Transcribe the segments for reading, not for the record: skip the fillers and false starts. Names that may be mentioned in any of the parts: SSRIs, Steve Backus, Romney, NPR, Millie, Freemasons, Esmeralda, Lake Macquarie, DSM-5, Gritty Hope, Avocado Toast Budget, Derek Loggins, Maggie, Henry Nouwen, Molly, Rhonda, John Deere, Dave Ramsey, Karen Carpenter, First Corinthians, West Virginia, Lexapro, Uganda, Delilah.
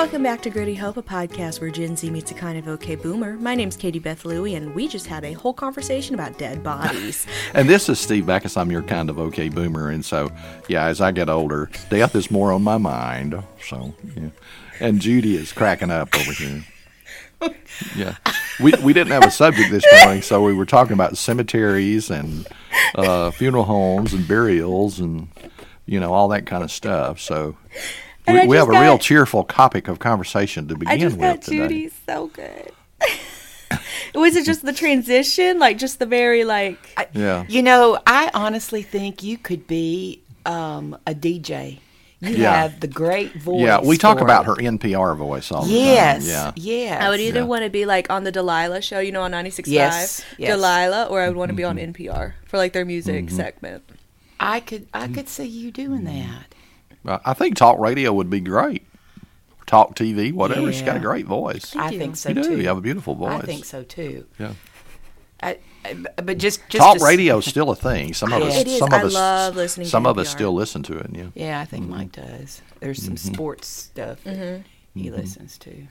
Welcome back to Gritty Hope, a podcast where Gen Z meets a kind of okay boomer. My name's Katie Beth Louie, and we just had a whole conversation about dead bodies. And this is Steve Backus. I'm your kind of okay boomer. And so, yeah, as I get older, death is more on my mind. So, yeah. And Judy is cracking up over here. Yeah. We didn't have a subject this morning, so we were talking about cemeteries and funeral homes and burials and, you know, all that kind of stuff. So... We have a real cheerful topic of conversation to begin with. I just got Judy today. So good. Was it just the transition? Like, just the very, like... Yeah. You know, I honestly think you could be a DJ. You have the great voice. Yeah, we talk about her NPR voice all the time. Yes, yes. I would either want to be, like, on the Delilah show, you know, on 96.5. Yes. Delilah, or I would want to be on NPR for, like, their music segment. I could see you doing that. I think talk radio would be great. Talk TV, whatever. Yeah. She's got a great voice. I think so, too. You have a beautiful voice. I think so, too. Yeah. But just talk radio is still a thing. Some of us still listen to it. Yeah. Yeah, I think Mike does. There's some sports stuff that he listens to.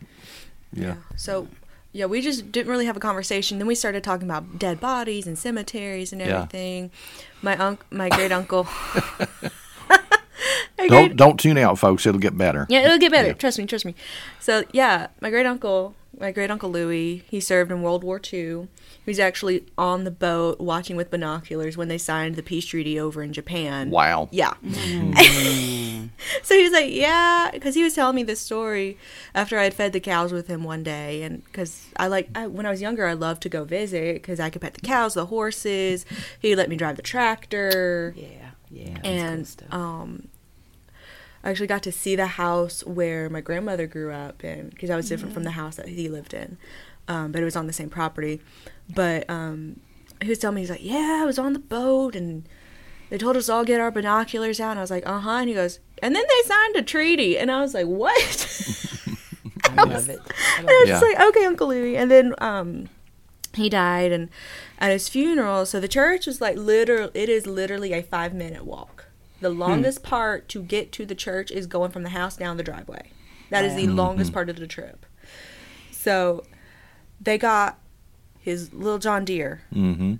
Yeah. So. Yeah, we just didn't really have a conversation. Then we started talking about dead bodies and cemeteries and everything. Yeah. My great uncle. Don't tune out, folks. It'll get better. Yeah, it'll get better. Yeah. Trust me. So, yeah, my great uncle Louie, he served in World War II. He was actually on the boat watching with binoculars when they signed the peace treaty over in Japan. Wow. Yeah. Mm. So he was like, yeah, because he was telling me this story after I had fed the cows with him one day. And because when I was younger, I loved to go visit because I could pet the cows, the horses. He let me drive the tractor. Yeah. Yeah. And cool I actually got to see the house where my grandmother grew up in because I was different from the house that he lived in. But it was on the same property. But he was telling me, he's like, yeah, I was on the boat and they told us all get our binoculars out. And I was like, uh-huh. And he goes, and then they signed a treaty. And I was like, what? I love it. And I was just like, okay, Uncle Louie. And then he died and at his funeral. So the church was like literally a 5-minute walk. The longest part to get to the church is going from the house down the driveway. That is the longest part of the trip. So they got his little John Deere and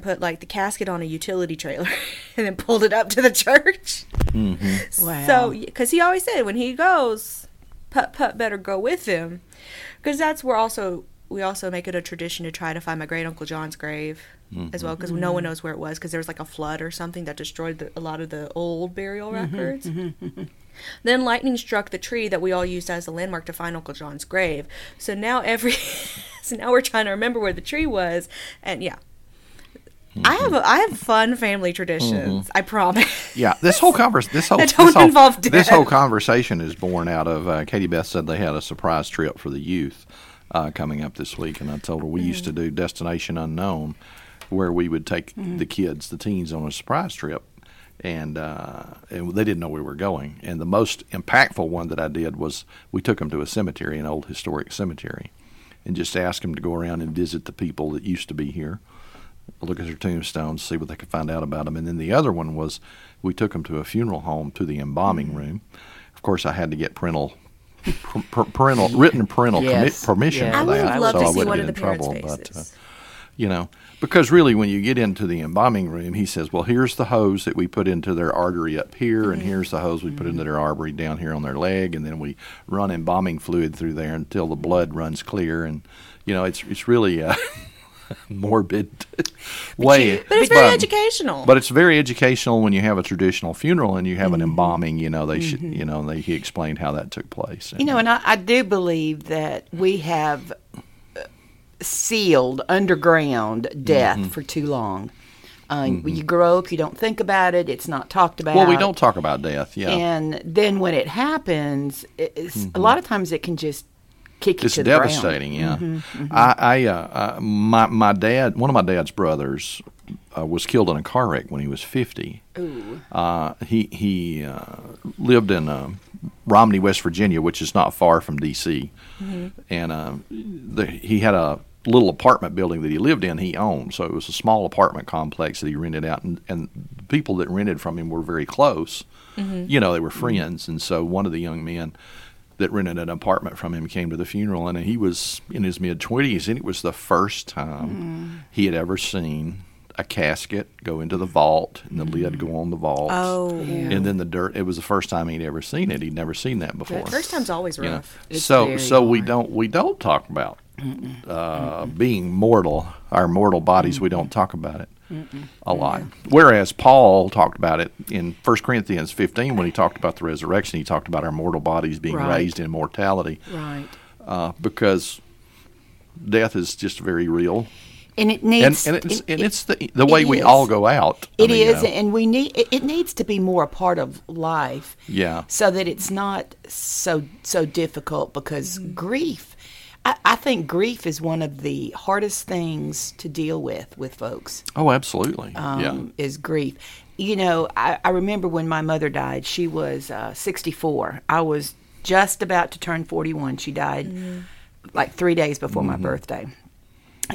put like the casket on a utility trailer and then pulled it up to the church. Mm-hmm. Wow. So, because he always said when he goes, Putt better go with him. Because that's where we also make it a tradition to try to find my great Uncle John's grave as well, because no one knows where it was, because there was like a flood or something that destroyed a lot of the old burial records. Then lightning struck the tree that we all used as a landmark to find Uncle John's grave. So now so now we're trying to remember where the tree was, and yeah. I have fun family traditions. I promise. Yeah, this whole conversation is born out of Katie Beth said they had a surprise trip for the youth coming up this week, and I told her we used to do Destination Unknown, where we would take the teens on a surprise trip, and they didn't know we were going. And the most impactful one that I did was we took them to a cemetery, an old historic cemetery, and just asked them to go around and visit the people that used to be here, look at their tombstones, see what they could find out about them. And then the other one was we took them to a funeral home, to the embalming room. Of course, I had to get parental permission for that. I would love to see one of the parents' faces. But, you know, because really when you get into the embalming room, he says, well, here's the hose that we put into their artery up here, and here's the hose we put into their artery down here on their leg, and then we run embalming fluid through there until the blood runs clear. And, you know, it's really a morbid way. But it's very educational. But it's very educational when you have a traditional funeral and you have an embalming, you know, they should, you know, he explained how that took place. And, you know, and I do believe that we have sealed underground death for too long. When you grow up, you don't think about it. It's not talked about. Well, we don't talk about death, yeah. And then when it happens, a lot of times it can just kick you to the ground. It's devastating, yeah. My dad, one of my dad's brothers, was killed in a car wreck when he was 50. Ooh. He lived in Romney, West Virginia, which is not far from D.C. And he had a little apartment building that he lived in. He owned, so it was a small apartment complex that he rented out, and the people that rented from him were very close. You know, they were friends, and so one of the young men that rented an apartment from him came to the funeral, and he was in his mid-20s, and it was the first time he had ever seen a casket go into the vault and the lid go on the vault. Oh, yeah. And then the dirt. It was the first time he'd ever seen it. He'd never seen that before. The first time's always rough. You know? So we don't talk about being mortal, our mortal bodies. We don't talk about it a lot. Yeah. Whereas Paul talked about it in First Corinthians 15 when he talked about the resurrection. He talked about our mortal bodies being raised in immortality. Right. Because death is just very real. And it needs, and it's the way we all go out. It needs to be more a part of life. Yeah. So that it's not so difficult, because grief, I think grief is one of the hardest things to deal with folks. Oh, absolutely. Is grief. You know, I remember when my mother died. She was 64. I was just about to turn 41. She died like 3 days before my birthday.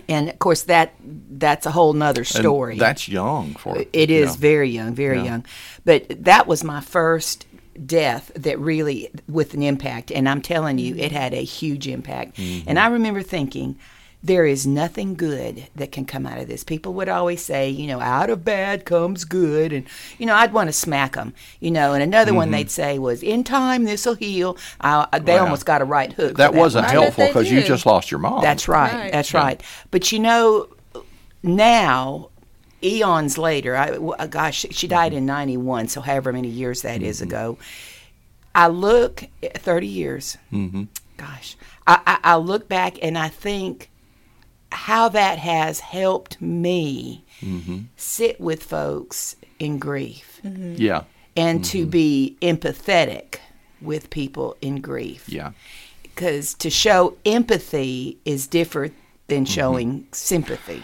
And of course, that's a whole nother story. And that's young for it. It is very young. But that was my first death that really with an impact, and I'm telling you, it had a huge impact. And I remember thinking, there is nothing good that can come out of this. People would always say, you know, out of bad comes good. And, you know, I'd want to smack them, you know. And another one they'd say was, in time, this will heal. They almost got a right hook. That wasn't helpful because you just lost your mom. That's right. That's right. But, you know, now, eons later, she died in 91, so however many years that is ago. I look at 30 years. I look back and I think, how that has helped me sit with folks in grief. And to be empathetic with people in grief. Yeah. Because to show empathy is different than showing sympathy.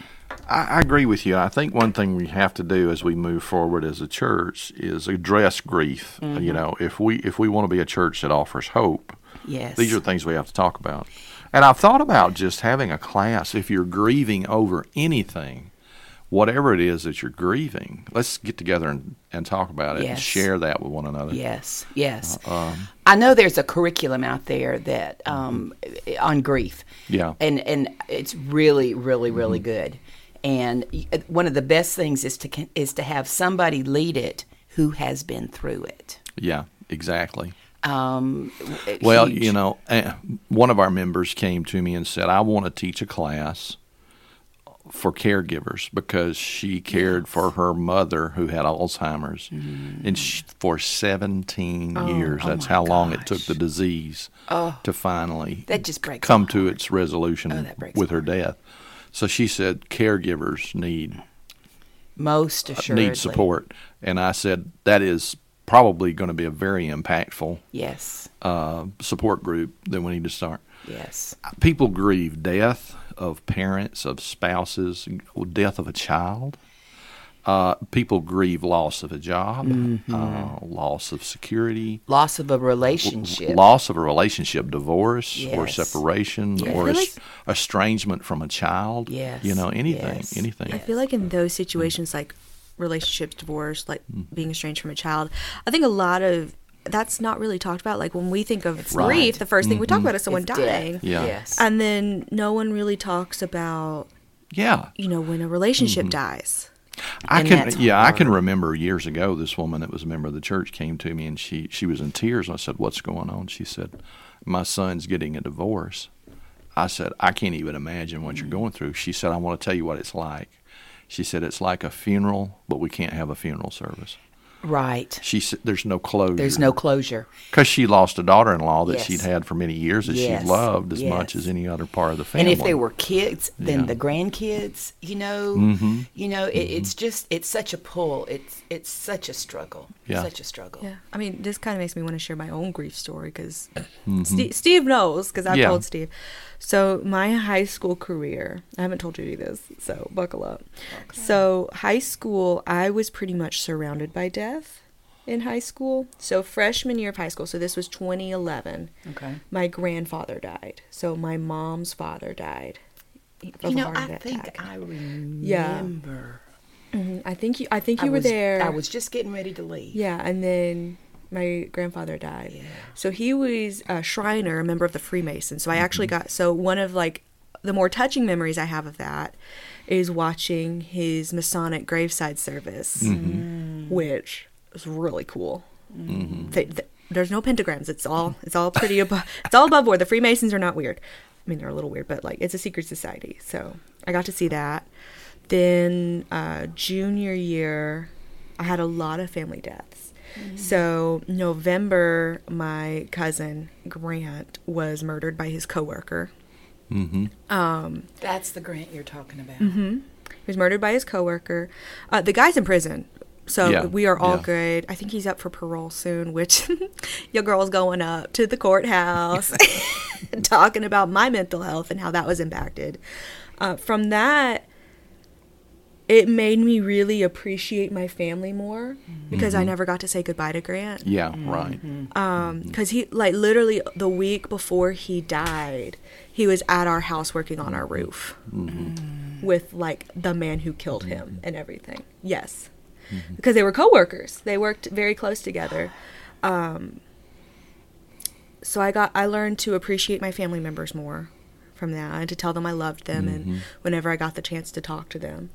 I agree with you. I think one thing we have to do as we move forward as a church is address grief. You know, if we want to be a church that offers hope, these are things we have to talk about. And I've thought about just having a class. If you're grieving over anything, whatever it is that you're grieving, let's get together and talk about it and share that with one another. Yes. I know there's a curriculum out there that on grief. Yeah. And it's really, really, really good. And one of the best things is to have somebody lead it who has been through it. Yeah, exactly. Well, huge. You know, one of our members came to me and said, I want to teach a class for caregivers, because she cared for her mother who had Alzheimer's and for 17 years. That's how long it took the disease to finally come to its resolution with her death. So she said caregivers need support. And I said, that is probably going to be a very impactful support group that we need to start. Yes. People grieve death of parents, of spouses, death of a child. People grieve loss of a job, loss of security. Loss of a relationship. Divorce or separation or estrangement from a child. Yes. You know, anything. I feel like in those situations, like relationships, divorce, like being estranged from a child, I think a lot of that's not really talked about. Like when we think of grief, the first thing we talk about is someone dying. Yeah. Yes. And then no one really talks about, you know, when a relationship dies. I can remember years ago, this woman that was a member of the church came to me, and she was in tears. I said, what's going on? She said, my son's getting a divorce. I said, I can't even imagine what you're going through. She said, I want to tell you what it's like. She said, it's like a funeral, but we can't have a funeral service. Right. She said, there's no closure. Because she lost a daughter-in-law that she'd had for many years that she loved as much as any other part of the family. And if they were kids, then the grandkids, you know, it's just, it's such a pull. It's such a struggle. Yeah. Such a struggle. Yeah. I mean, this kind of makes me want to share my own grief story, because Steve knows, because I've told Steve. So my high school career, I haven't told you this, so buckle up. Okay. So high school, I was pretty much surrounded by death in high school. So freshman year of high school, so this was 2011. Okay. My grandfather died. So my mom's father died. You know, I think I remember. Yeah. I think you were there. I was just getting ready to leave. Yeah, and then my grandfather died. Yeah. So he was a Shriner, a member of the Freemasons. So I actually got, so one of like the more touching memories I have of that is watching his Masonic graveside service, which was really cool. There's no pentagrams. It's all pretty above. It's all above board. The Freemasons are not weird. I mean, they're a little weird, but like it's a secret society. So I got to see that. Then junior year, I had a lot of family deaths. So November, my cousin Grant was murdered by his coworker. That's the Grant you're talking about. He was murdered by his coworker. The guy's in prison. So we are all good. I think he's up for parole soon, which your girl's going up to the courthouse talking about my mental health and how that was impacted. From that, it made me really appreciate my family more because I never got to say goodbye to Grant. Yeah, right. Because he, like, literally the week before he died, he was at our house working on our roof with, like, the man who killed him and everything. Yes. Because they were coworkers. They worked very close together. So I learned to appreciate my family members more from that and to tell them I loved them and whenever I got the chance to talk to them.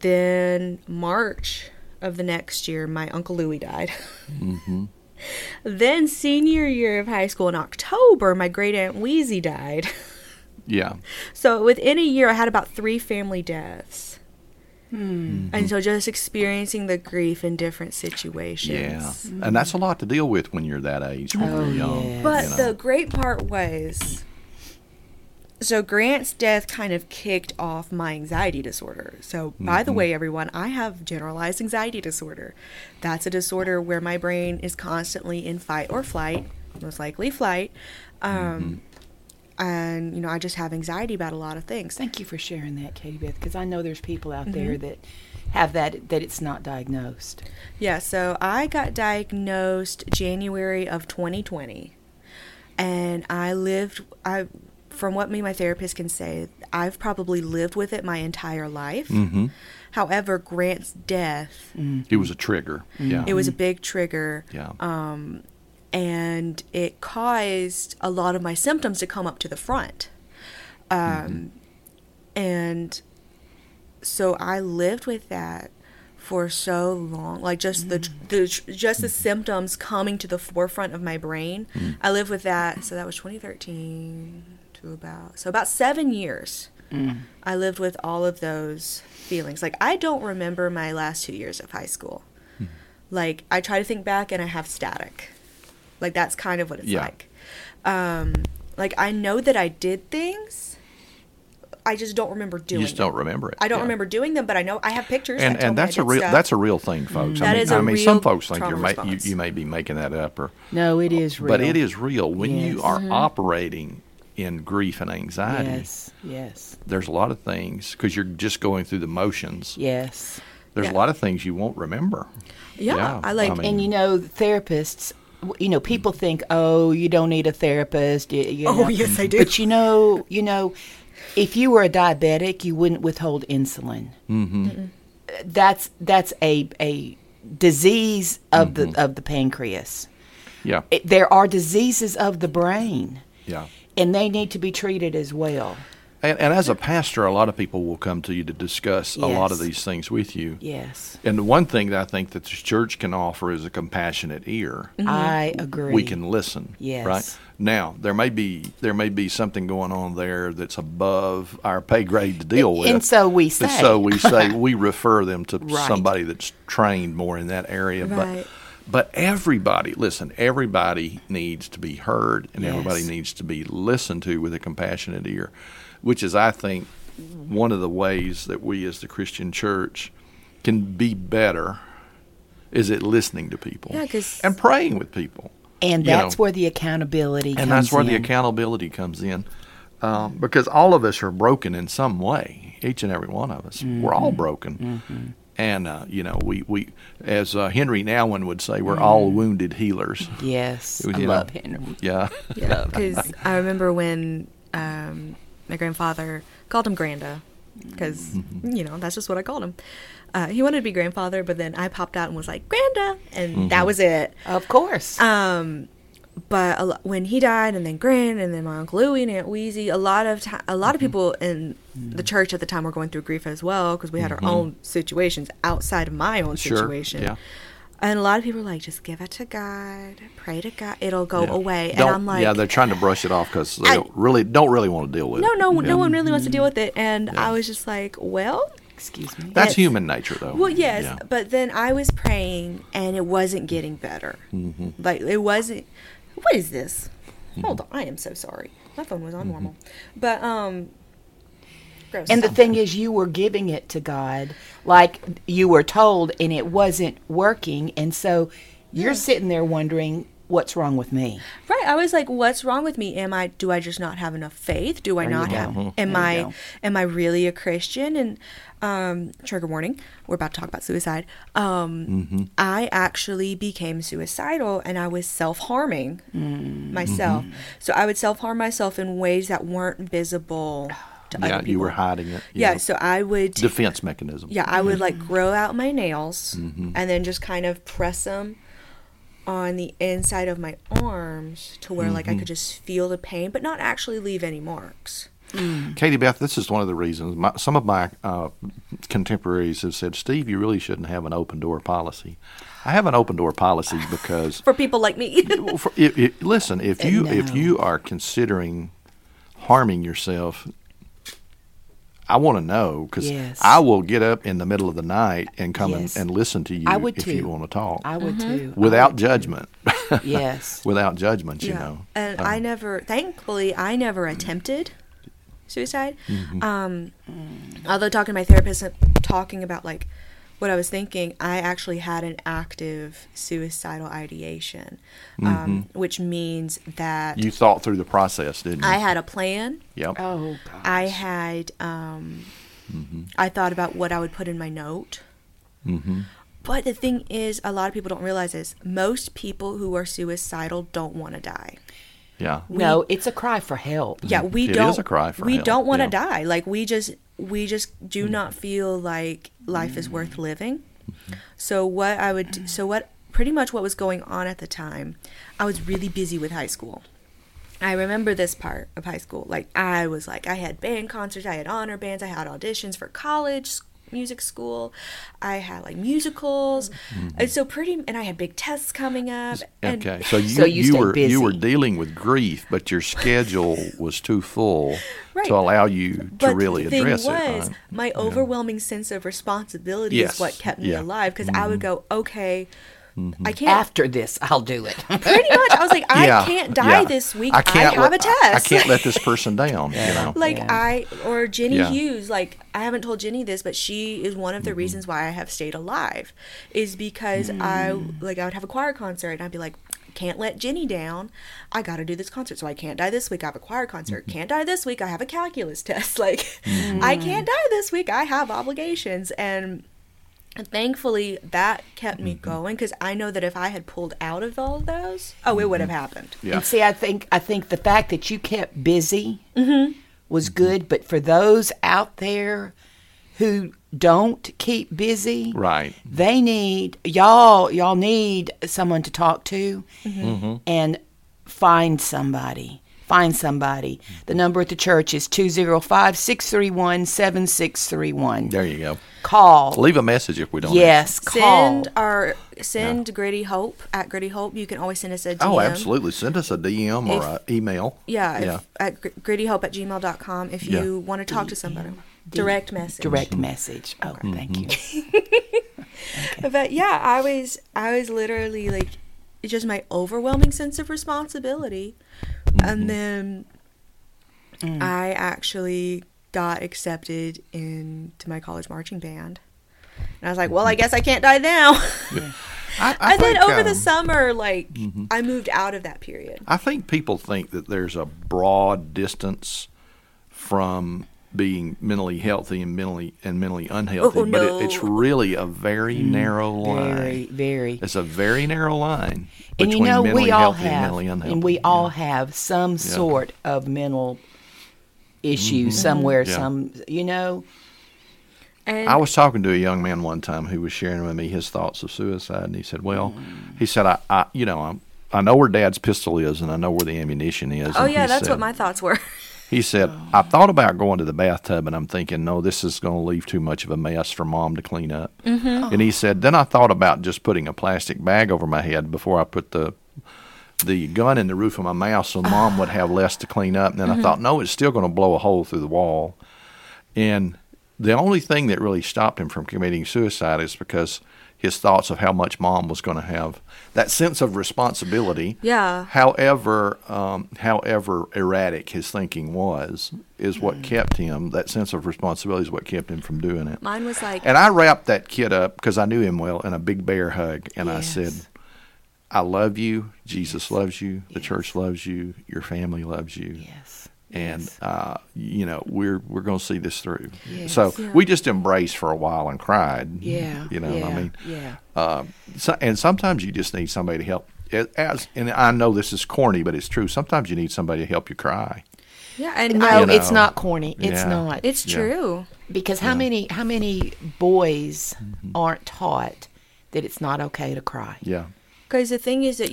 Then March of the next year, my Uncle Louie died. Then senior year of high school in October, my great aunt Wheezy died. So within a year, I had about 3 family deaths. And so just experiencing the grief in different situations. And that's a lot to deal with when you're that age, when you're young. But the great part was, so Grant's death kind of kicked off my anxiety disorder. So by the way, everyone, I have generalized anxiety disorder. That's a disorder where my brain is constantly in fight or flight, most likely flight. And, you know, I just have anxiety about a lot of things. Thank you for sharing that, Katie Beth, because I know there's people out there that have that it's not diagnosed. Yeah, so I got diagnosed January of 2020. And I from what me and my therapist can say, I've probably lived with it my entire life. However, Grant's death... It was a trigger. Yeah. It was a big trigger. Yeah. And it caused a lot of my symptoms to come up to the front. And so I lived with that for so long, like just the symptoms coming to the forefront of my brain. I lived with that. So that was 2013 to about 7 years. I lived with all of those feelings. Like, I don't remember my last 2 years of high school. Like, I try to think back and I have static. Like, that's kind of what it's like. Like, I know that I did things. I just don't remember doing them. You just don't remember it. I don't remember doing them, but I know I have pictures. And that's a real thing, folks. I mean, some folks think you may be making that up. No, it is real. But it is real. When you are operating in grief and anxiety, there's a lot of things, because you're just going through the motions. There's a lot of things you won't remember. And, you know, therapists... You know, people think, oh, you don't need a therapist. You know. Oh, yes, I do. But you know, if you were a diabetic, you wouldn't withhold insulin. That's a disease of the pancreas. Yeah. There are diseases of the brain. Yeah. And they need to be treated as well. And as a pastor, a lot of people will come to you to discuss a lot of these things with you. Yes. And the one thing that I think that the church can offer is a compassionate ear. I agree. We can listen. Yes. Right? Now, there may be something going on there that's above our pay grade to deal with. And so we say. We refer them to somebody that's trained more in that area. Right. But everybody needs to be heard, and everybody needs to be listened to with a compassionate ear, which is, I think, one of the ways that we as the Christian church can be better is at listening to people and praying with people. And that's where the accountability comes in. Because all of us are broken in some way, each and every one of us. We're all broken. And, you know, we as Henry Nouwen would say, we're all wounded healers. Yes. I love Henry. Yeah, because I remember when my grandfather called him Granda. because, you know, that's just what I called him. He wanted to be grandfather, but then I popped out and was like, Granda, and that was it. Of course. But when he died, and then Gran, and then my Uncle Louie and Aunt Wheezy, a lot of people in the church at the time were going through grief as well, because we had our own situations outside of my own situation. Yeah. And a lot of people were like, just give it to God, pray to God, it'll go away. And I'm like... Yeah, they're trying to brush it off because they don't really want to deal with it. No one really wants to deal with it. And I was just like, well... Excuse me. That's human nature, though. Well, yes, but then I was praying, and it wasn't getting better. Like, it wasn't... What is this? Hold on, I am so sorry. My phone was on normal. But, gross. And the thing is, you were giving it to God like you were told, and it wasn't working. And so you're sitting there wondering, what's wrong with me? Right. I was like, what's wrong with me? Do I just not have enough faith? Do I not have, am I really a Christian? And, trigger warning, we're about to talk about suicide. I actually became suicidal, and I was self-harming myself. So I would self-harm myself in ways that weren't visible to other people. You were hiding it. Yeah. So I would... Defense mechanism. Yeah. I would like grow out my nails and then just kind of press them on the inside of my arms to where like I could just feel the pain, but not actually leave any marks. Katie Beth, this is one of the reasons some of my contemporaries have said, Steve, you really shouldn't have an open door policy. I have an open door policy because for people like me. Listen, if you are considering harming yourself, I want to know, because I will get up in the middle of the night and come and listen to you you want to talk. I would too. Without judgment. Yes. Without judgment, you know. And thankfully, I never attempted suicide. Although talking to my therapist and talking about like what I was thinking, I actually had an active suicidal ideation, which means that... You thought through the process, didn't you? I had a plan. Yep. Oh, gosh. I had... I thought about what I would put in my note. But the thing is, a lot of people don't realize this. Most people who are suicidal don't want to die. Yeah. No, it's a cry for help. Yeah, it is a cry for help. We don't want to die. Like, we just do not feel like life is worth living. So pretty much what was going on at the time, I was really busy with high school. I remember this part of high school. Like, I was like, I had band concerts, I had honor bands, I had auditions for college, music school, I had like musicals, and so and I had big tests coming up. And okay, so you were busy. You were dealing with grief, but your schedule was too full to allow you to really address it. But the thing was, my overwhelming sense of responsibility is what kept me alive, because I would go, okay, I can't. After this, I'll do it. Pretty much, I was like, I can't die this week. I have a test. I can't let this person down. You know, like Jenny Hughes. Like, I haven't told Jenny this, but she is one of the reasons why I have stayed alive, is because I would have a choir concert and I'd be like, can't let Jenny down. I got to do this concert, so I can't die this week. I have a choir concert. Can't die this week. I have a calculus test. Like, I can't die this week. I have obligations. And thankfully, that kept me going, because I know that if I had pulled out of all of those, it would have happened. Yeah. And see, I think the fact that you kept busy was good, but for those out there who don't keep busy, right? They need y'all need someone to talk to, and find somebody. Find somebody. The number at the church is 205-631-7631. There you go. Call. Leave a message if we don't. Yes, call. Send Gritty Hope at Gritty Hope. You can always send us a DM. Oh, absolutely. Send us a DM or an email. Yeah, at grittyhope@gmail.com if you want to talk to somebody. Direct message. Direct message. Oh, thank you. Okay. But yeah, I was literally like, just my overwhelming sense of responsibility. And then I actually got accepted into my college marching band. And I was like, well, I guess I can't die now. Yeah. And then over the summer, like, I moved out of that period. I think people think that there's a broad distance from being mentally healthy and mentally unhealthy, but it's really a very narrow line. Very, very. It's a very narrow line between mentally healthy and mentally unhealthy. And we all have some sort of mental issue somewhere. Some, And I was talking to a young man one time who was sharing with me his thoughts of suicide, and he said, well, he said, I know where Dad's pistol is, and I know where the ammunition is. Oh, yeah, that's what my thoughts were. He said, I thought about going to the bathtub, and I'm thinking, no, this is going to leave too much of a mess for Mom to clean up. Mm-hmm. Oh. And he said, then I thought about just putting a plastic bag over my head before I put the gun in the roof of my mouth so Mom would have less to clean up. And then I thought, no, it's still going to blow a hole through the wall. And the only thing that really stopped him from committing suicide is because his thoughts of how much Mom was going to have, that sense of responsibility. Yeah. However erratic his thinking was, is what kept him. That sense of responsibility is what kept him from doing it. Mine was like, and I wrapped that kid up because I knew him well in a big bear hug, and yes. I said, "I love you. Jesus yes. loves you. The yes. church loves you. Your family loves you." Yes. And, we're going to see this through. Yes, so we just embraced for a while and cried. Yeah. You know what I mean? Yeah. And sometimes you just need somebody to help. And I know this is corny, but it's true. Sometimes you need somebody to help you cry. Yeah. And it's not corny. It's not. It's true. Because how many boys aren't taught that it's not okay to cry? Yeah. Because the thing is that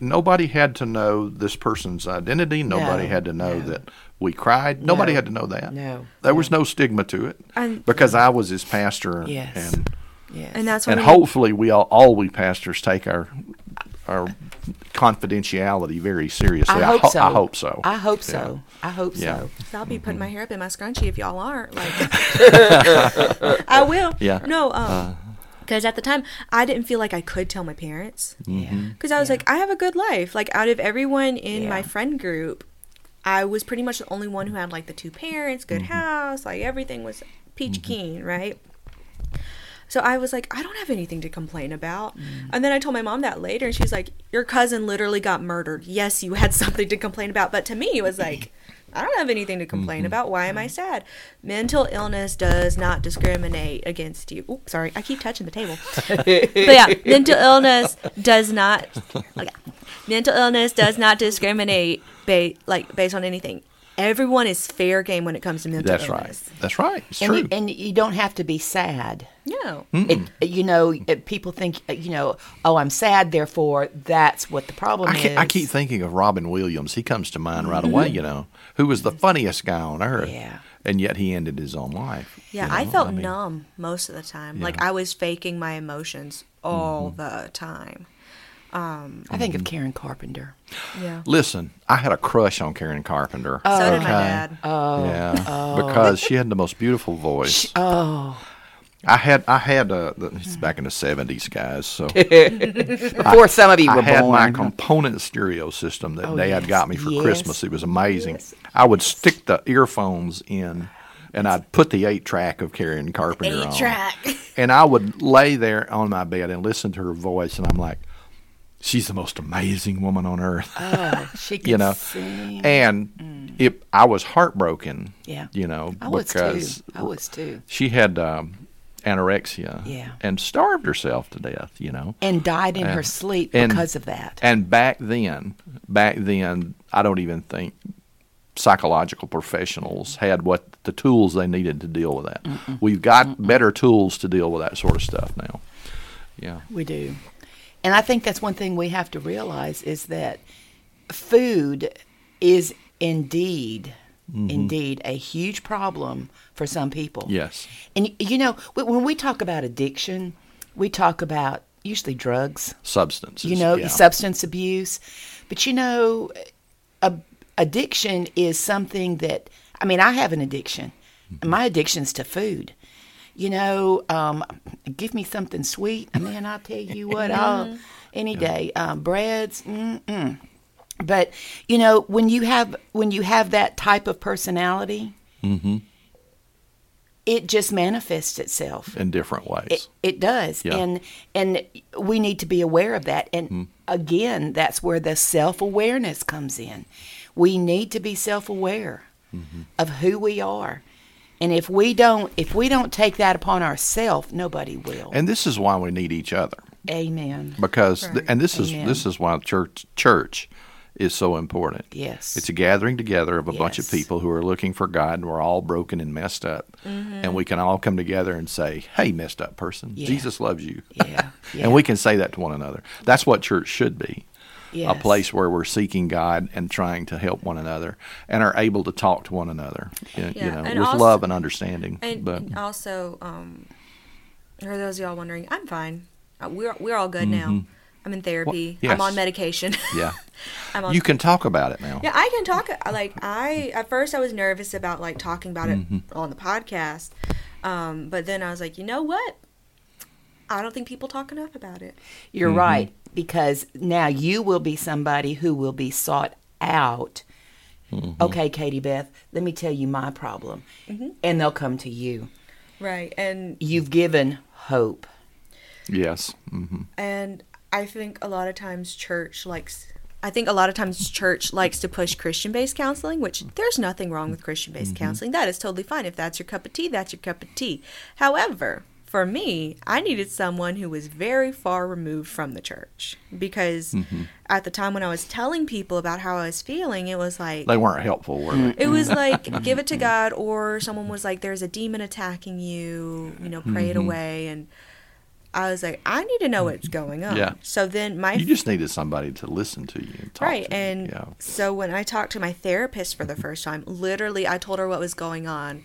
nobody had to know this person's identity. Nobody had to know that we cried. Nobody had to know that. No. There was no stigma to it because I was his pastor. Yes. And that's what hopefully we pastors take our confidentiality very seriously. I hope so. I hope so. I hope so. I'll be putting my hair up in my scrunchie if y'all aren't. Like I will. Yeah. No. Because at the time, I didn't feel like I could tell my parents. Because I was like, I have a good life. Like, out of everyone in my friend group, I was pretty much the only one who had, like, the two parents, good house. Like, everything was peach keen, right? So I was like, I don't have anything to complain about. And then I told my mom that later, and she was like, your cousin literally got murdered. Yes, you had something to complain about. But to me, it was like, I don't have anything to complain about. Why am I sad? Mental illness does not discriminate against you. Oops, sorry. I keep touching the table. But yeah, mental illness does not discriminate based on anything. Everyone is fair game when it comes to mental illness. That's right. It's true. And you don't have to be sad. No. People think, oh, I'm sad, therefore that's what the problem is. I keep thinking of Robin Williams. He comes to mind right away, who was the funniest guy on earth. Yeah. And yet he ended his own life. Yeah, I felt numb most of the time. Yeah. Like I was faking my emotions all the time. I think of Karen Carpenter. Yeah. Listen, I had a crush on Karen Carpenter. Oh. So did my dad. Oh. Yeah. Oh. Because she had the most beautiful voice. I had it's back in the 70s, guys. So before some of you were born, I had my component stereo system that Dad got me for Christmas. It was amazing. Yes. I would stick the earphones in, and I'd put the 8-track of Karen Carpenter on. 8-track. And I would lay there on my bed and listen to her voice, and I'm like, she's the most amazing woman on earth. Oh, she can sing. And I was heartbroken. Yeah. I was too. She had anorexia. Yeah. And starved herself to death, And died in her sleep because of that. And back then, I don't even think psychological professionals had the tools they needed to deal with that. Mm-mm. We've got better tools to deal with that sort of stuff now. Yeah. We do. And I think that's one thing we have to realize is that food is indeed a huge problem for some people. Yes. And, when we talk about addiction, we talk about usually drugs. Substances. Substance abuse. But, addiction is something that, I have an addiction. Mm-hmm. And my addiction's to food. Give me something sweet. I'll tell you what, any day. Breads, But, when you have that type of personality, it just manifests itself. In different ways. It does. Yeah. And we need to be aware of that. And, again, that's where the self-awareness comes in. We need to be self-aware of who we are. And if we don't take that upon ourselves, nobody will. And this is why we need each other. Amen. Because, and this is why church is so important. Yes. It's a gathering together of a bunch of people who are looking for God, and we're all broken and messed up. Mm-hmm. And we can all come together and say, hey, messed up person, Jesus loves you. Yeah. Yeah. And we can say that to one another. That's what church should be. Yes. A place where we're seeking God and trying to help one another and are able to talk to one another, with also, love and understanding. And also, for those of y'all wondering, I'm fine. We're all good now. I'm in therapy. Well, yes. I'm on medication. Yeah. You can talk about it now. Yeah, I can talk. Like, at first I was nervous about, like, talking about it on the podcast. But then I was like, you know what? I don't think people talk enough about it. You're right. Because now you will be somebody who will be sought out. Mm-hmm. Okay, Katie Beth, let me tell you my problem. Mm-hmm. And they'll come to you. Right. And you've given hope. Yes. Mm-hmm. And I think a lot of times church likes to push Christian-based counseling, which there's nothing wrong with Christian-based counseling. That is totally fine. If that's your cup of tea, that's your cup of tea. However, for me, I needed someone who was very far removed from the church, because at the time when I was telling people about how I was feeling, it was like... They weren't helpful, were they? It was like, give it to God, or someone was like, there's a demon attacking you, pray it away. And I was like, I need to know what's going on. Yeah. So then you just needed somebody to listen to you and talk to you. And so when I talked to my therapist for the first time, literally I told her what was going on.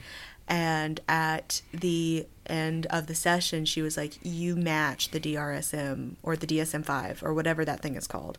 And at the end of the session, she was like, you match the DRSM or the DSM-5 or whatever that thing is called.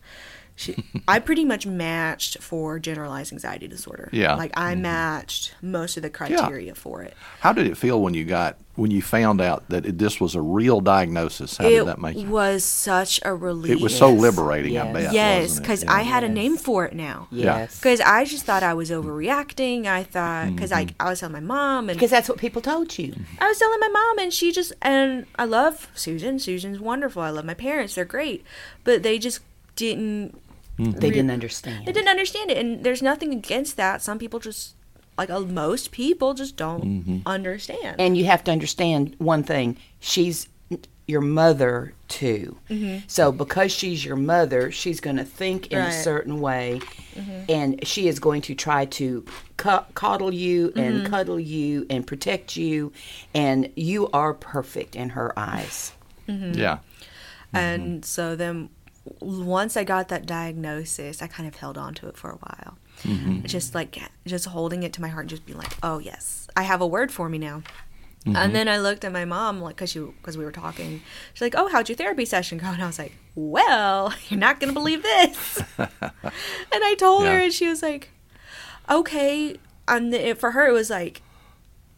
I pretty much matched for generalized anxiety disorder. Yeah. Like, I matched most of the criteria for it. How did it feel when you found out that this was a real diagnosis? How did that make you? It was such a relief. It was so liberating, I bet. Yes, because I had a name for it now. Yes. Because I just thought I was overreacting. I thought, because I was telling my mom. Because that's what people told you. I was telling my mom, and she just, and I love Susan. Susan's wonderful. I love my parents. They're great. But they just didn't. They didn't understand. They didn't understand it, and there's nothing against that. Some people just, like most people, just don't understand. And you have to understand one thing. She's your mother, too. Mm-hmm. So because she's your mother, she's going to think in a certain way, and she is going to try to coddle you and cuddle you and protect you, and you are perfect in her eyes. Mm-hmm. Yeah. And so then... Once I got that diagnosis, I kind of held on to it for a while. Mm-hmm. Just holding it to my heart and just being like, oh, yes, I have a word for me now. Mm-hmm. And then I looked at my mom, like, because we were talking. She's like, oh, how'd your therapy session go? And I was like, well, you're not going to believe this. And I told her, and she was like, okay. And for her, it was like,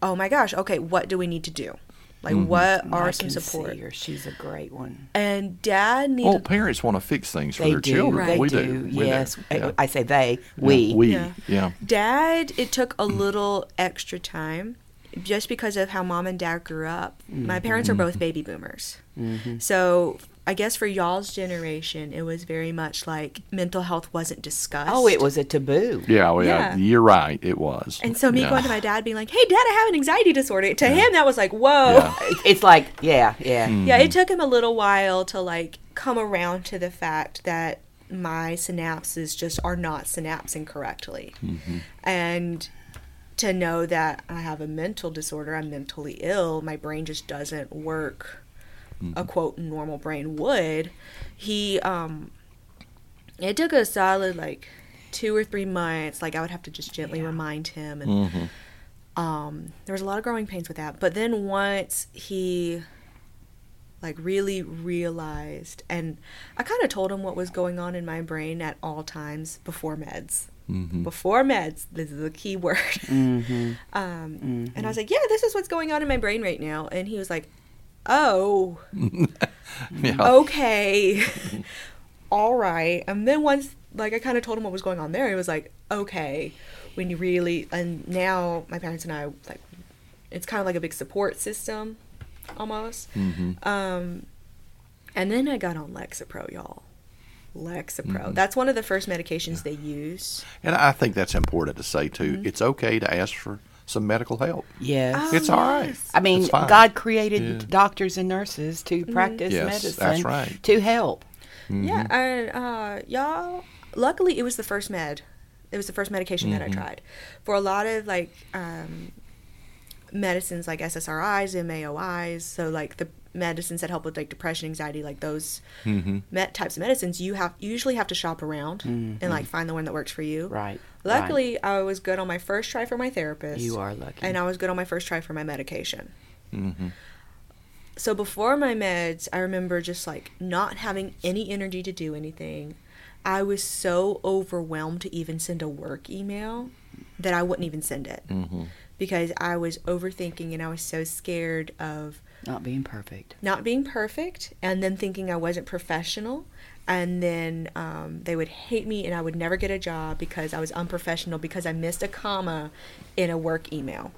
oh, my gosh, okay, what do we need to do? Like, what are some support? She's a great one. And Dad needed... Well, parents want to fix things for their children. Right. We do. Yes. Yeah. I say they. We. Yeah. We. Yeah. Yeah. Dad, it took a little extra time just because of how Mom and Dad grew up. Mm-hmm. My parents are both baby boomers. Mm-hmm. So... I guess for y'all's generation, it was very much like mental health wasn't discussed. Oh, it was a taboo. Yeah, well, yeah. You're right. It was. And so me going to my dad being like, hey, Dad, I have an anxiety disorder. To him, that was like, whoa. Yeah. It's like, yeah. Mm-hmm. Yeah, it took him a little while to like come around to the fact that my synapses just are not synapsing correctly. Mm-hmm. And to know that I have a mental disorder, I'm mentally ill, my brain just doesn't work a quote normal brain would. He it took a solid like 2 or 3 months. Like I would have to just gently remind him, and there was a lot of growing pains with that. But then once he like really realized, and I kind of told him what was going on in my brain at all times before meds. Mm-hmm. Before meds, this is a key word. And I was like, this is what's going on in my brain right now. And he was like, oh, okay, all right. And then once, like, I kind of told him what was going on there, it was like, okay, when you really, and now my parents and I, like, it's kind of like a big support system, almost. Mm-hmm. And then I got on Lexapro, y'all. Lexapro. Mm-hmm. That's one of the first medications they use. And I think that's important to say, too. Mm-hmm. It's okay to ask for some medical help. Yes. It's all right. I mean, God created doctors and nurses to practice medicine. That's right. To help. Mm-hmm. Yeah. And y'all, Luckily, it was the first med. It was the first medication that I tried. For a lot of, like, medicines like SSRIs, MAOIs, so, like, the medicines that help with, like, depression, anxiety, like, those types of medicines, you usually have to shop around and, like, find the one that works for you. Right. Luckily, I was good on my first try for my therapist. You are lucky. And I was good on my first try for my medication. Mm-hmm. So before my meds, I remember just, like, not having any energy to do anything. I was so overwhelmed to even send a work email that I wouldn't even send it because I was overthinking and I was so scared of not being perfect and then thinking I wasn't professional, and then they would hate me and I would never get a job because I was unprofessional because I missed a comma in a work email.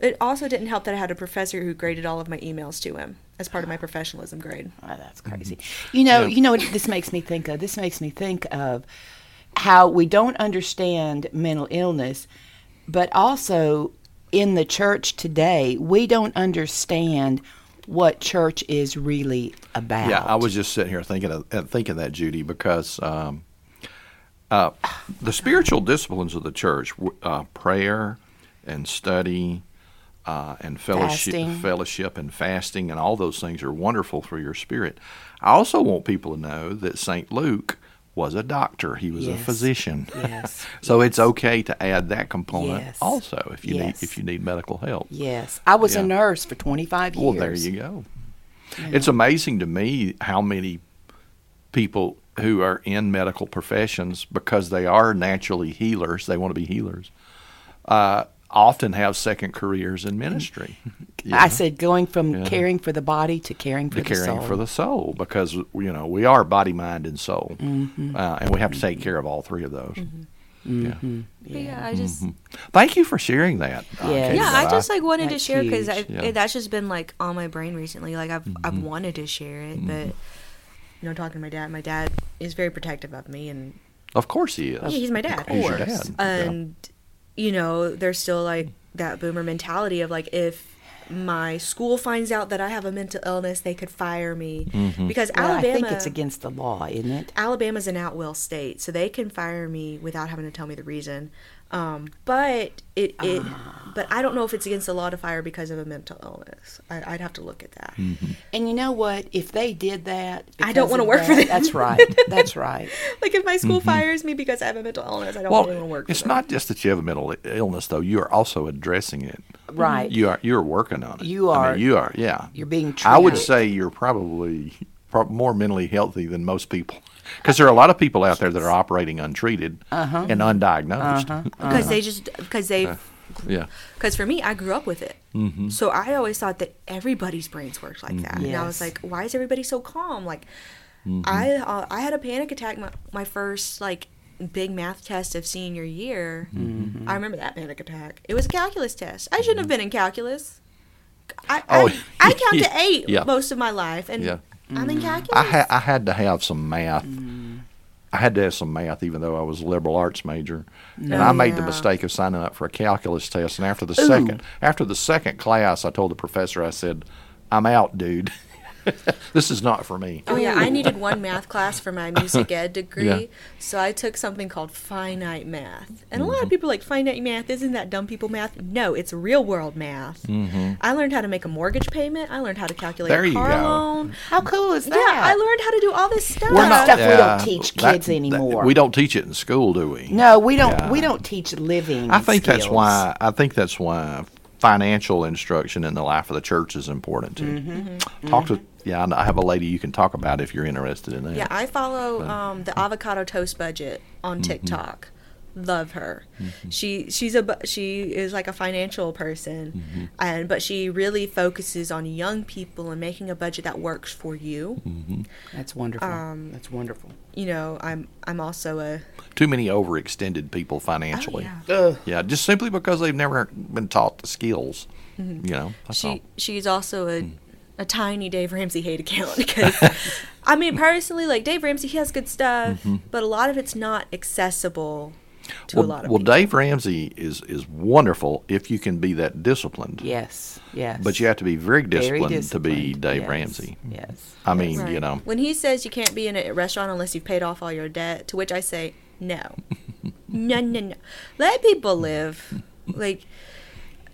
It also didn't help that I had a professor who graded all of my emails to him as part of my professionalism grade. Oh, that's crazy. You know what this makes me think of? This makes me think of how we don't understand mental illness, but also in the church today, we don't understand what church is really about. Yeah, I was just sitting here thinking that, Judy, because the spiritual disciplines of the church, prayer and study, and fellowship and fasting and all those things are wonderful for your spirit. I also want people to know that St. Luke was a doctor. He was a physician. Yes. So it's okay to add that component also if you need medical help. Yes. I was a nurse for 25 years. Well, there you go. Yeah. It's amazing to me how many people who are in medical professions, because they are naturally healers, they want to be healers, often have second careers in ministry. I said going from caring for the body to caring for the soul. Caring for the soul, because, you know, we are body, mind, and soul. Mm-hmm. And we have to take care of all three of those. Mm-hmm. Mm-hmm. Yeah. Yeah, I just... Thank you for sharing that. Katie, I just, like, wanted to share, because that's just been, like, on my brain recently. Like, I've wanted to share it, but, you know, talking to my dad is very protective of me. And of course he is. Yeah, he's my dad. Of course. He's your dad. And... Yeah. You know, there's still, like, that boomer mentality of, like, if my school finds out that I have a mental illness, they could fire me. Mm-hmm. Because Alabama... I think it's against the law, isn't it? Alabama's an at-will state, so they can fire me without having to tell me the reason. But I don't know if it's against the law to fire because of a mental illness. I'd have to look at that. Mm-hmm. And you know what? If they did that, I don't want to work for them. That's right. That's right. Like, if my school fires me because I have a mental illness, I don't really want to work for them. It's not just that you have a mental illness, though. You are also addressing it. Right. You're working on it. You are. I mean, you are. Yeah. You're being treated. I would say you're probably more mentally healthy than most people. Because there are a lot of people out there that are operating untreated and undiagnosed. Because for me, I grew up with it. Mm-hmm. So I always thought that everybody's brains worked like that. Yes. And I was like, why is everybody so calm? Like, I had a panic attack my first, like, big math test of senior year. Mm-hmm. I remember that panic attack. It was a calculus test. I shouldn't have been in calculus. I count to eight most of my life. And I think I had to have some math. I had to have some math, even though I was a liberal arts major, and I made the mistake of signing up for a calculus test. And after the second class, I told the professor, I said, "I'm out, dude. This is not for me." Oh yeah, I needed one math class for my music ed degree, so I took something called finite math. And a lot of people are like, finite math, isn't that dumb people math? No, it's real world math. Mm-hmm. I learned how to make a mortgage payment. I learned how to calculate a car loan. How cool is that? Yeah, I learned how to do all this stuff. We don't teach kids anymore. We don't teach it in school, do we? No, we don't. Yeah. We don't teach living. I think that's why financial instruction in the life of the church is important too. Mm-hmm. Talk to. Yeah, I have a lady you can talk about if you're interested in that. Yeah, I follow the Avocado Toast Budget on TikTok. Love her. Mm-hmm. She is like a financial person, but she really focuses on young people and making a budget that works for you. Mm-hmm. That's wonderful. That's wonderful. You know, I'm also too many overextended people financially. Oh, yeah. Just simply because they've never been taught the skills. Mm-hmm. You know, she's also a tiny Dave Ramsey hate account because, I mean, personally, like Dave Ramsey, he has good stuff, but a lot of it's not accessible. to a lot of people. Well, Dave Ramsey is wonderful if you can be that disciplined. Yes, yes. But you have to be very disciplined to be Dave Ramsey. Yes. I mean, right. You know. When he says you can't be in a restaurant unless you've paid off all your debt, to which I say, no. No. Let people live. Like,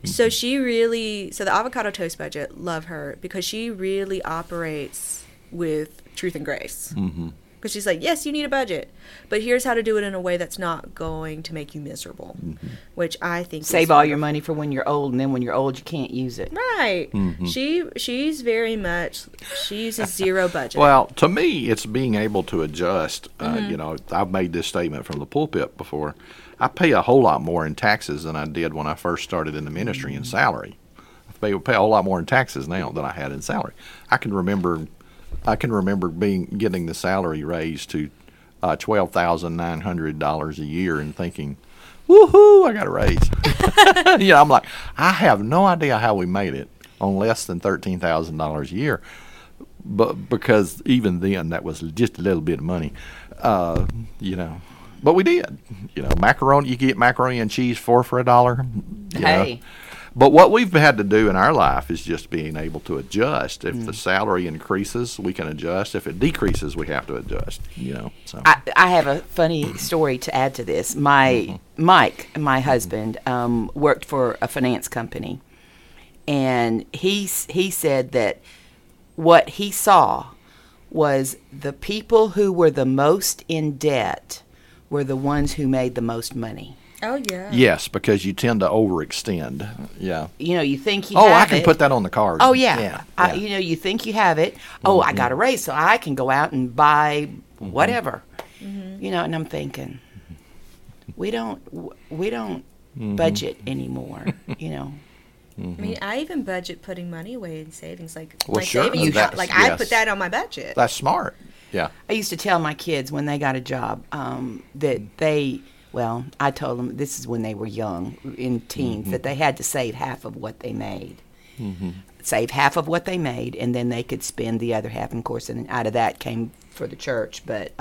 so she really, so the Avocado Toast Budget, love her, because she really operates with truth and grace. Mm-hmm. Because she's like, yes, you need a budget, but here's how to do it in a way that's not going to make you miserable, mm-hmm. which I think save all your money for when you're old, and then when you're old, you can't use it. Right. Mm-hmm. She's very much, she uses zero budget. Well, to me, it's being able to adjust. Mm-hmm. You know, I've made this statement from the pulpit before. I pay a whole lot more in taxes than I did when I first started in the ministry in salary. I pay a whole lot more in taxes now than I had in salary. I can remember getting the salary raise to $12,900 a year and thinking, woohoo, I got a raise. You know, I'm like, I have no idea how we made it on less than $13,000 a year. But because even then, that was just a little bit of money, you know. But we did. You know, macaroni, you get macaroni and cheese for $4. Hey. Know. But what we've had to do in our life is just being able to adjust. If the salary increases, we can adjust. If it decreases, we have to adjust. You know. So I have a funny story to add to this. Mike, my husband, worked for a finance company, and he said that what he saw was the people who were the most in debt were the ones who made the most money. Oh, yeah. Yes, because you tend to overextend. Yeah. You know, you think you have it. Oh, I can put that on the card. Oh, yeah. You know, you think you have it. Oh, mm-hmm. I got a raise, so I can go out and buy whatever. Mm-hmm. You know, and I'm thinking, we don't budget anymore, you know. Mm-hmm. I mean, I even budget putting money away in savings. Like, well, my sure. savings, like yes. I put that on my budget. That's smart. Yeah. I used to tell my kids when they got a job that they... Well, I told them, this is when they were young, in teens, that they had to save half of what they made. Mm-hmm. Save half of what they made, and then they could spend the other half. And, of course, and out of that came for the church. But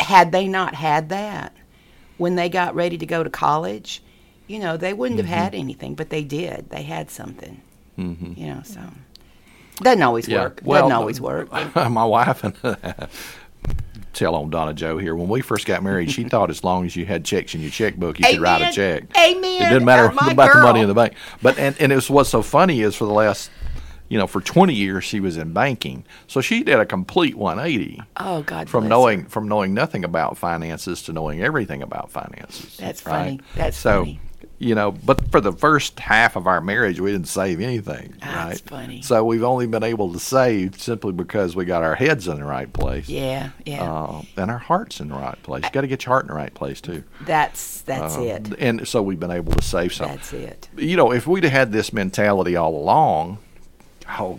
had they not had that, when they got ready to go to college, you know, they wouldn't have had anything, but they did. They had something, you know, so. Doesn't always work. Well, doesn't always work. My wife and... tell on Donna Jo here. When we first got married, she thought as long as you had checks in your checkbook, you could write a check. Amen. It didn't matter about the money in the bank. But and it's what's so funny is for the last, you know, for 20 years she was in banking, so she did a complete 180. Oh, God. From knowing nothing about finances to knowing everything about finances. That's right? Funny. That's so funny. You know, but for the first half of our marriage, we didn't save anything, right? That's funny. So we've only been able to save simply because we got our heads in the right place. Yeah. And our hearts in the right place. You got to get your heart in the right place too. That's it. And so we've been able to save something. That's it. You know, if we'd had this mentality all along, oh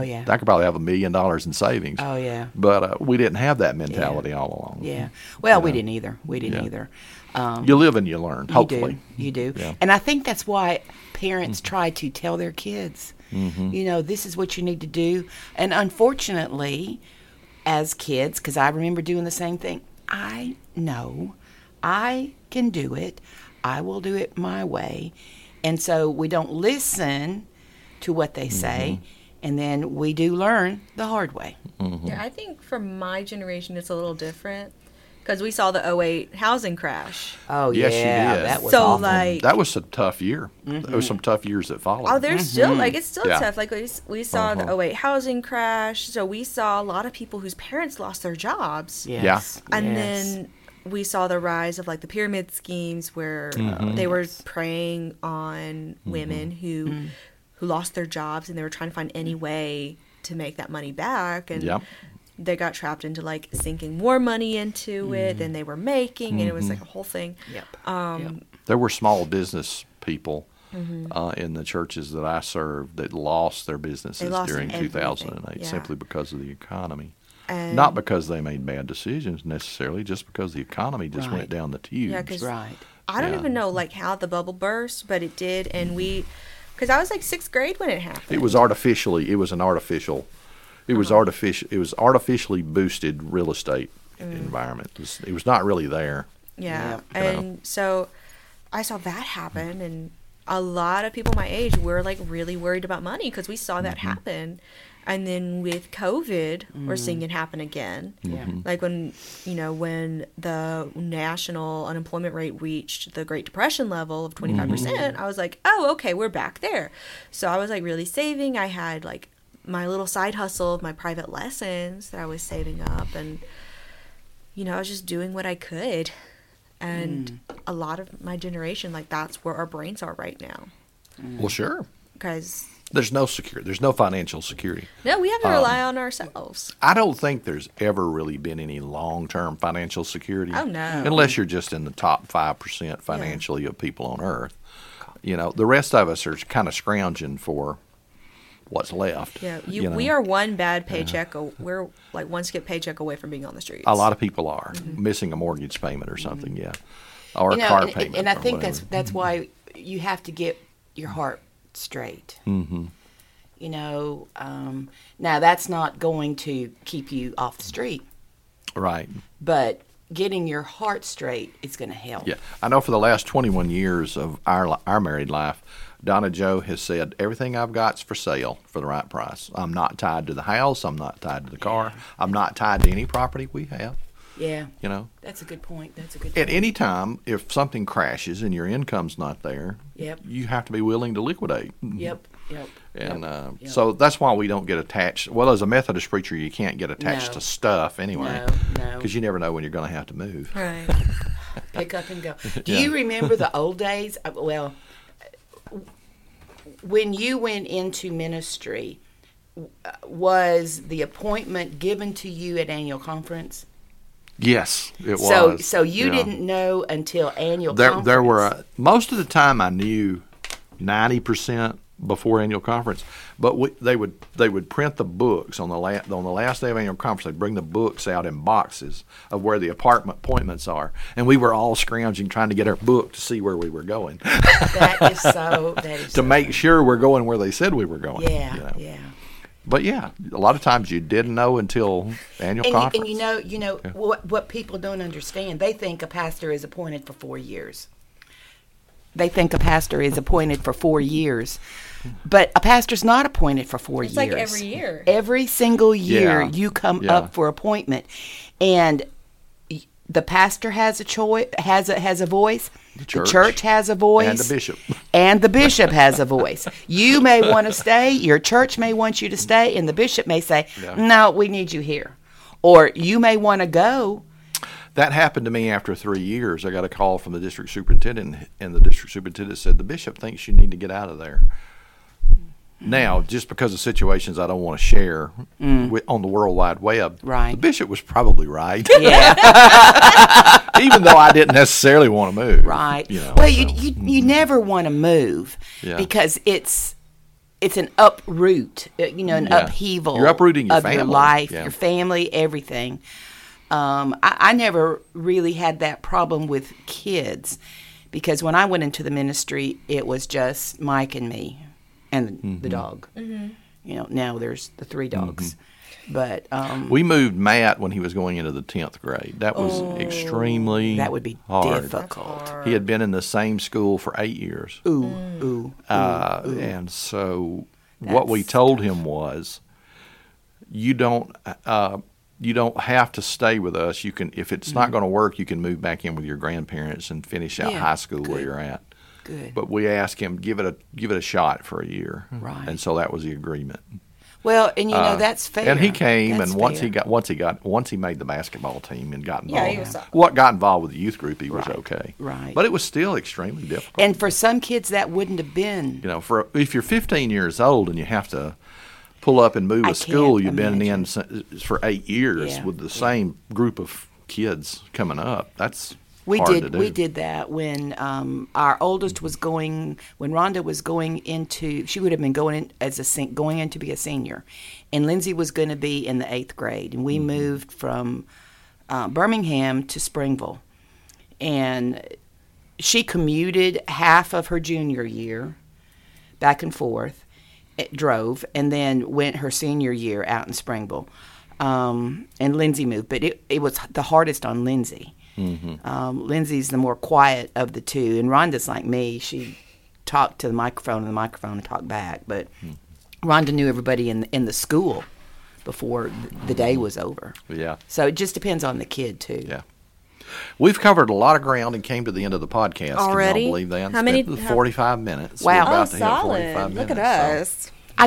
yeah, I could probably have $1 million in savings. Oh yeah. But we didn't have that mentality all along. Yeah. Well, we didn't either. You live and you learn, hopefully. You do. Yeah. And I think that's why parents try to tell their kids, you know, this is what you need to do. And unfortunately, as kids, because I remember doing the same thing, I know I can do it. I will do it my way. And so we don't listen to what they say. And then we do learn the hard way. Mm-hmm. Yeah, I think for my generation, it's a little different. Because we saw the 2008 housing crash. Oh, yes, yeah. You did. That was awful. Like, that was a tough year. Mm-hmm. There was some tough years that followed. Oh, there's still, like, it's still tough. Like, we saw the 2008 housing crash. So we saw a lot of people whose parents lost their jobs. Yes. Yeah. And then we saw the rise of, like, the pyramid schemes where they were preying on women who lost their jobs, and they were trying to find any way to make that money back. And they got trapped into, like, sinking more money into it than they were making, and it was, like, a whole thing. Yep. There were small business people in the churches that I served that lost their businesses during 2008 simply because of the economy. And not because they made bad decisions necessarily, just because the economy just went down the tubes. Yeah, I don't even know, like, how the bubble burst, but it did, and because I was, like, 6th grade when it happened. It was artificially boosted real estate environment. It was not really there. Yeah. Yep. And so I saw that happen, and a lot of people my age were like really worried about money because we saw that happen. And then with COVID, we're seeing it happen again. Yeah. Like when, you know, when the national unemployment rate reached the Great Depression level of 25%, I was like, oh, okay, we're back there. So I was like really saving. I had like my little side hustle of my private lessons that I was saving up, and, you know, I was just doing what I could. And a lot of my generation, like that's where our brains are right now. Well, sure. Because... There's no financial security. No, we have to rely on ourselves. I don't think there's ever really been any long-term financial security. Oh, no. Unless you're just in the top 5% financially of people on earth. You know, the rest of us are kind of scrounging for what's left. Yeah, you know? We are one bad paycheck. We're like one skip paycheck away from being on the streets. A lot of people are missing a mortgage payment or something, or a car payment. And I think that's why you have to get your heart straight. You know, now that's not going to keep you off the street, right? But getting your heart straight is going to help. Yeah, I know for the last 21 years of our married life, Donna Jo has said, everything I've got's for sale for the right price. I'm not tied to the house. I'm not tied to the car. I'm not tied to any property we have. Yeah. You know? That's a good point. At any time, if something crashes and your income's not there, you have to be willing to liquidate. So that's why we don't get attached. Well, as a Methodist preacher, you can't get attached to stuff anyway. No. Because you never know when you're going to have to move. Right. Pick up and go. Do you remember the old days? Well, when you went into ministry, was the appointment given to you at annual conference? Yes, it was. So you didn't know until annual conference? There were most of the time I knew 90% before annual conference, but they would print the books on the last day of annual conference. They'd bring the books out in boxes of where the appointments are, and we were all scrounging trying to get our book to see where we were going. That is so. Make sure we're going where they said we were going. Yeah, you know? But yeah, a lot of times you didn't know until annual conference. And you know what people don't understand. They think a pastor is appointed for 4 years. But a pastor's not appointed for four years. It's like every year. Every single year you come up for appointment, and the pastor has a choice, has a voice. The church has a voice. And the bishop. Has a voice. You may want to stay. Your church may want you to stay. And the bishop may say, no, we need you here. Or you may want to go. That happened to me after 3 years. I got a call from the district superintendent, and the district superintendent said, the bishop thinks you need to get out of there. Now, just because of situations I don't want to share on the World Wide Web, the bishop was probably right. Yeah. Even though I didn't necessarily want to move. Right. You know, well, you never want to move because it's an uproot, you know, an upheaval. You're uprooting your family. Your life, your family, everything. I never really had that problem with kids, because when I went into the ministry, it was just Mike and me. And the dog. You know, now there's the three dogs. But we moved Matt when he was going into the 10th grade. That was extremely That would be hard. Difficult. He had been in the same school for 8 years. Ooh. And so what we told him was, you don't have to stay with us. You can, if it's not going to work, you can move back in with your grandparents and finish out high school where you're at. Good. But we asked him, give it a shot for a year, right? And so that was the agreement. Well, and you know, that's fair. And he came, that's and once fair. He got, once he made the basketball team and got involved. Yeah, he was got involved with the youth group, he was okay, right? But it was still extremely difficult. And for some kids, that wouldn't have been. You know, for if you're 15 years old and you have to pull up and move to school, you've been in for 8 years with the same group of kids coming up. That's We did that when our oldest was going, when Rhonda was going into, she would have been going in to be a senior, and Lindsay was going to be in the 8th grade, and we moved from Birmingham to Springville, and she commuted half of her junior year back and forth, drove, and then went her senior year out in Springville, and Lindsay moved, but it was the hardest on Lindsay. Mm-hmm. Lindsay's the more quiet of the two, and Rhonda's like me. She talked to the microphone and the microphone talked back. But mm-hmm. Rhonda knew everybody in the school before the day was over. Yeah. So it just depends on the kid, too. Yeah. We've covered a lot of ground and came to the end of the podcast. Already? Can you believe that? How many? 45 minutes. Wow. We're about to hit 45 minutes. Look at us. So. I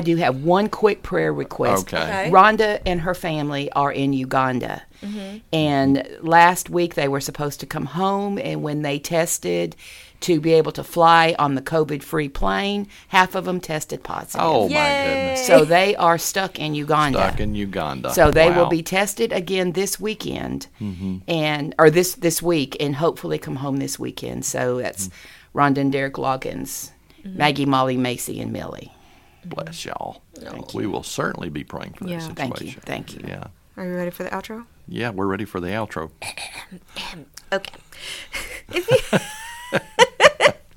do have one quick prayer request. Okay. Rhonda and her family are in Uganda. Mm-hmm. And last week they were supposed to come home, and when they tested to be able to fly on the COVID-free plane, half of them tested positive. Oh, yay. My goodness. So they are stuck in Uganda. So they will be tested again this weekend, mm-hmm. or this week, and hopefully come home this weekend. So that's mm-hmm. Rhonda and Derek Loggins, mm-hmm. Maggie, Molly, Macy, and Millie. Bless y'all. Thank you. We will certainly be praying for that situation. Thank you. Yeah. Are you ready for the outro? Yeah, we're ready for the outro. Okay.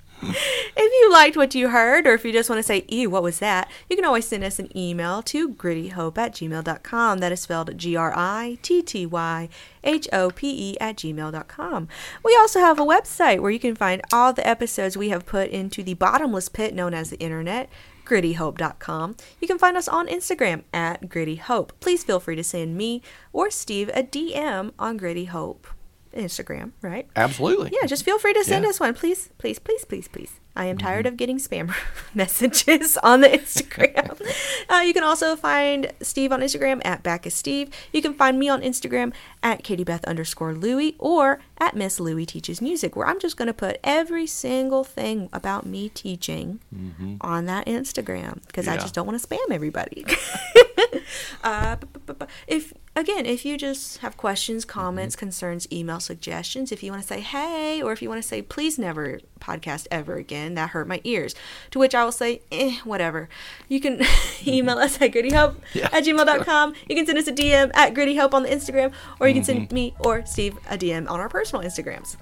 If you liked what you heard, or if you just want to say, ew, what was that? You can always send us an email to grittyhope@gmail.com. That is spelled GRITTYHOPE@gmail.com. We also have a website where you can find all the episodes we have put into the bottomless pit known as the internet. GrittyHope.com. You can find us on Instagram at GrittyHope. Please feel free to send me or Steve a DM on GrittyHope. Instagram, right? Absolutely. Yeah, just feel free to send us one. Please, please, please, please, please. I am tired of getting spam messages on the Instagram. You can also find Steve on Instagram at BackusSteve. You can find me on Instagram at KatieBeth_Louie or at Miss Louie Teaches Music, where I'm just going to put every single thing about me teaching on that Instagram because I just don't want to spam everybody. If you just have questions, comments, concerns, email suggestions, if you want to say, hey, or if you want to say, please never podcast ever again, that hurt my ears, to which I will say, whatever. You can email us at grittyhope at gmail.com. You can send us a DM at grittyhope on the Instagram, or you can send me or Steve a DM on our personal Instagrams.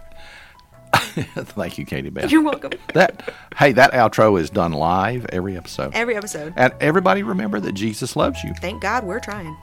Thank you, Katie Beth. You're welcome. That outro is done live every episode. And everybody remember that Jesus loves you. Thank God we're trying.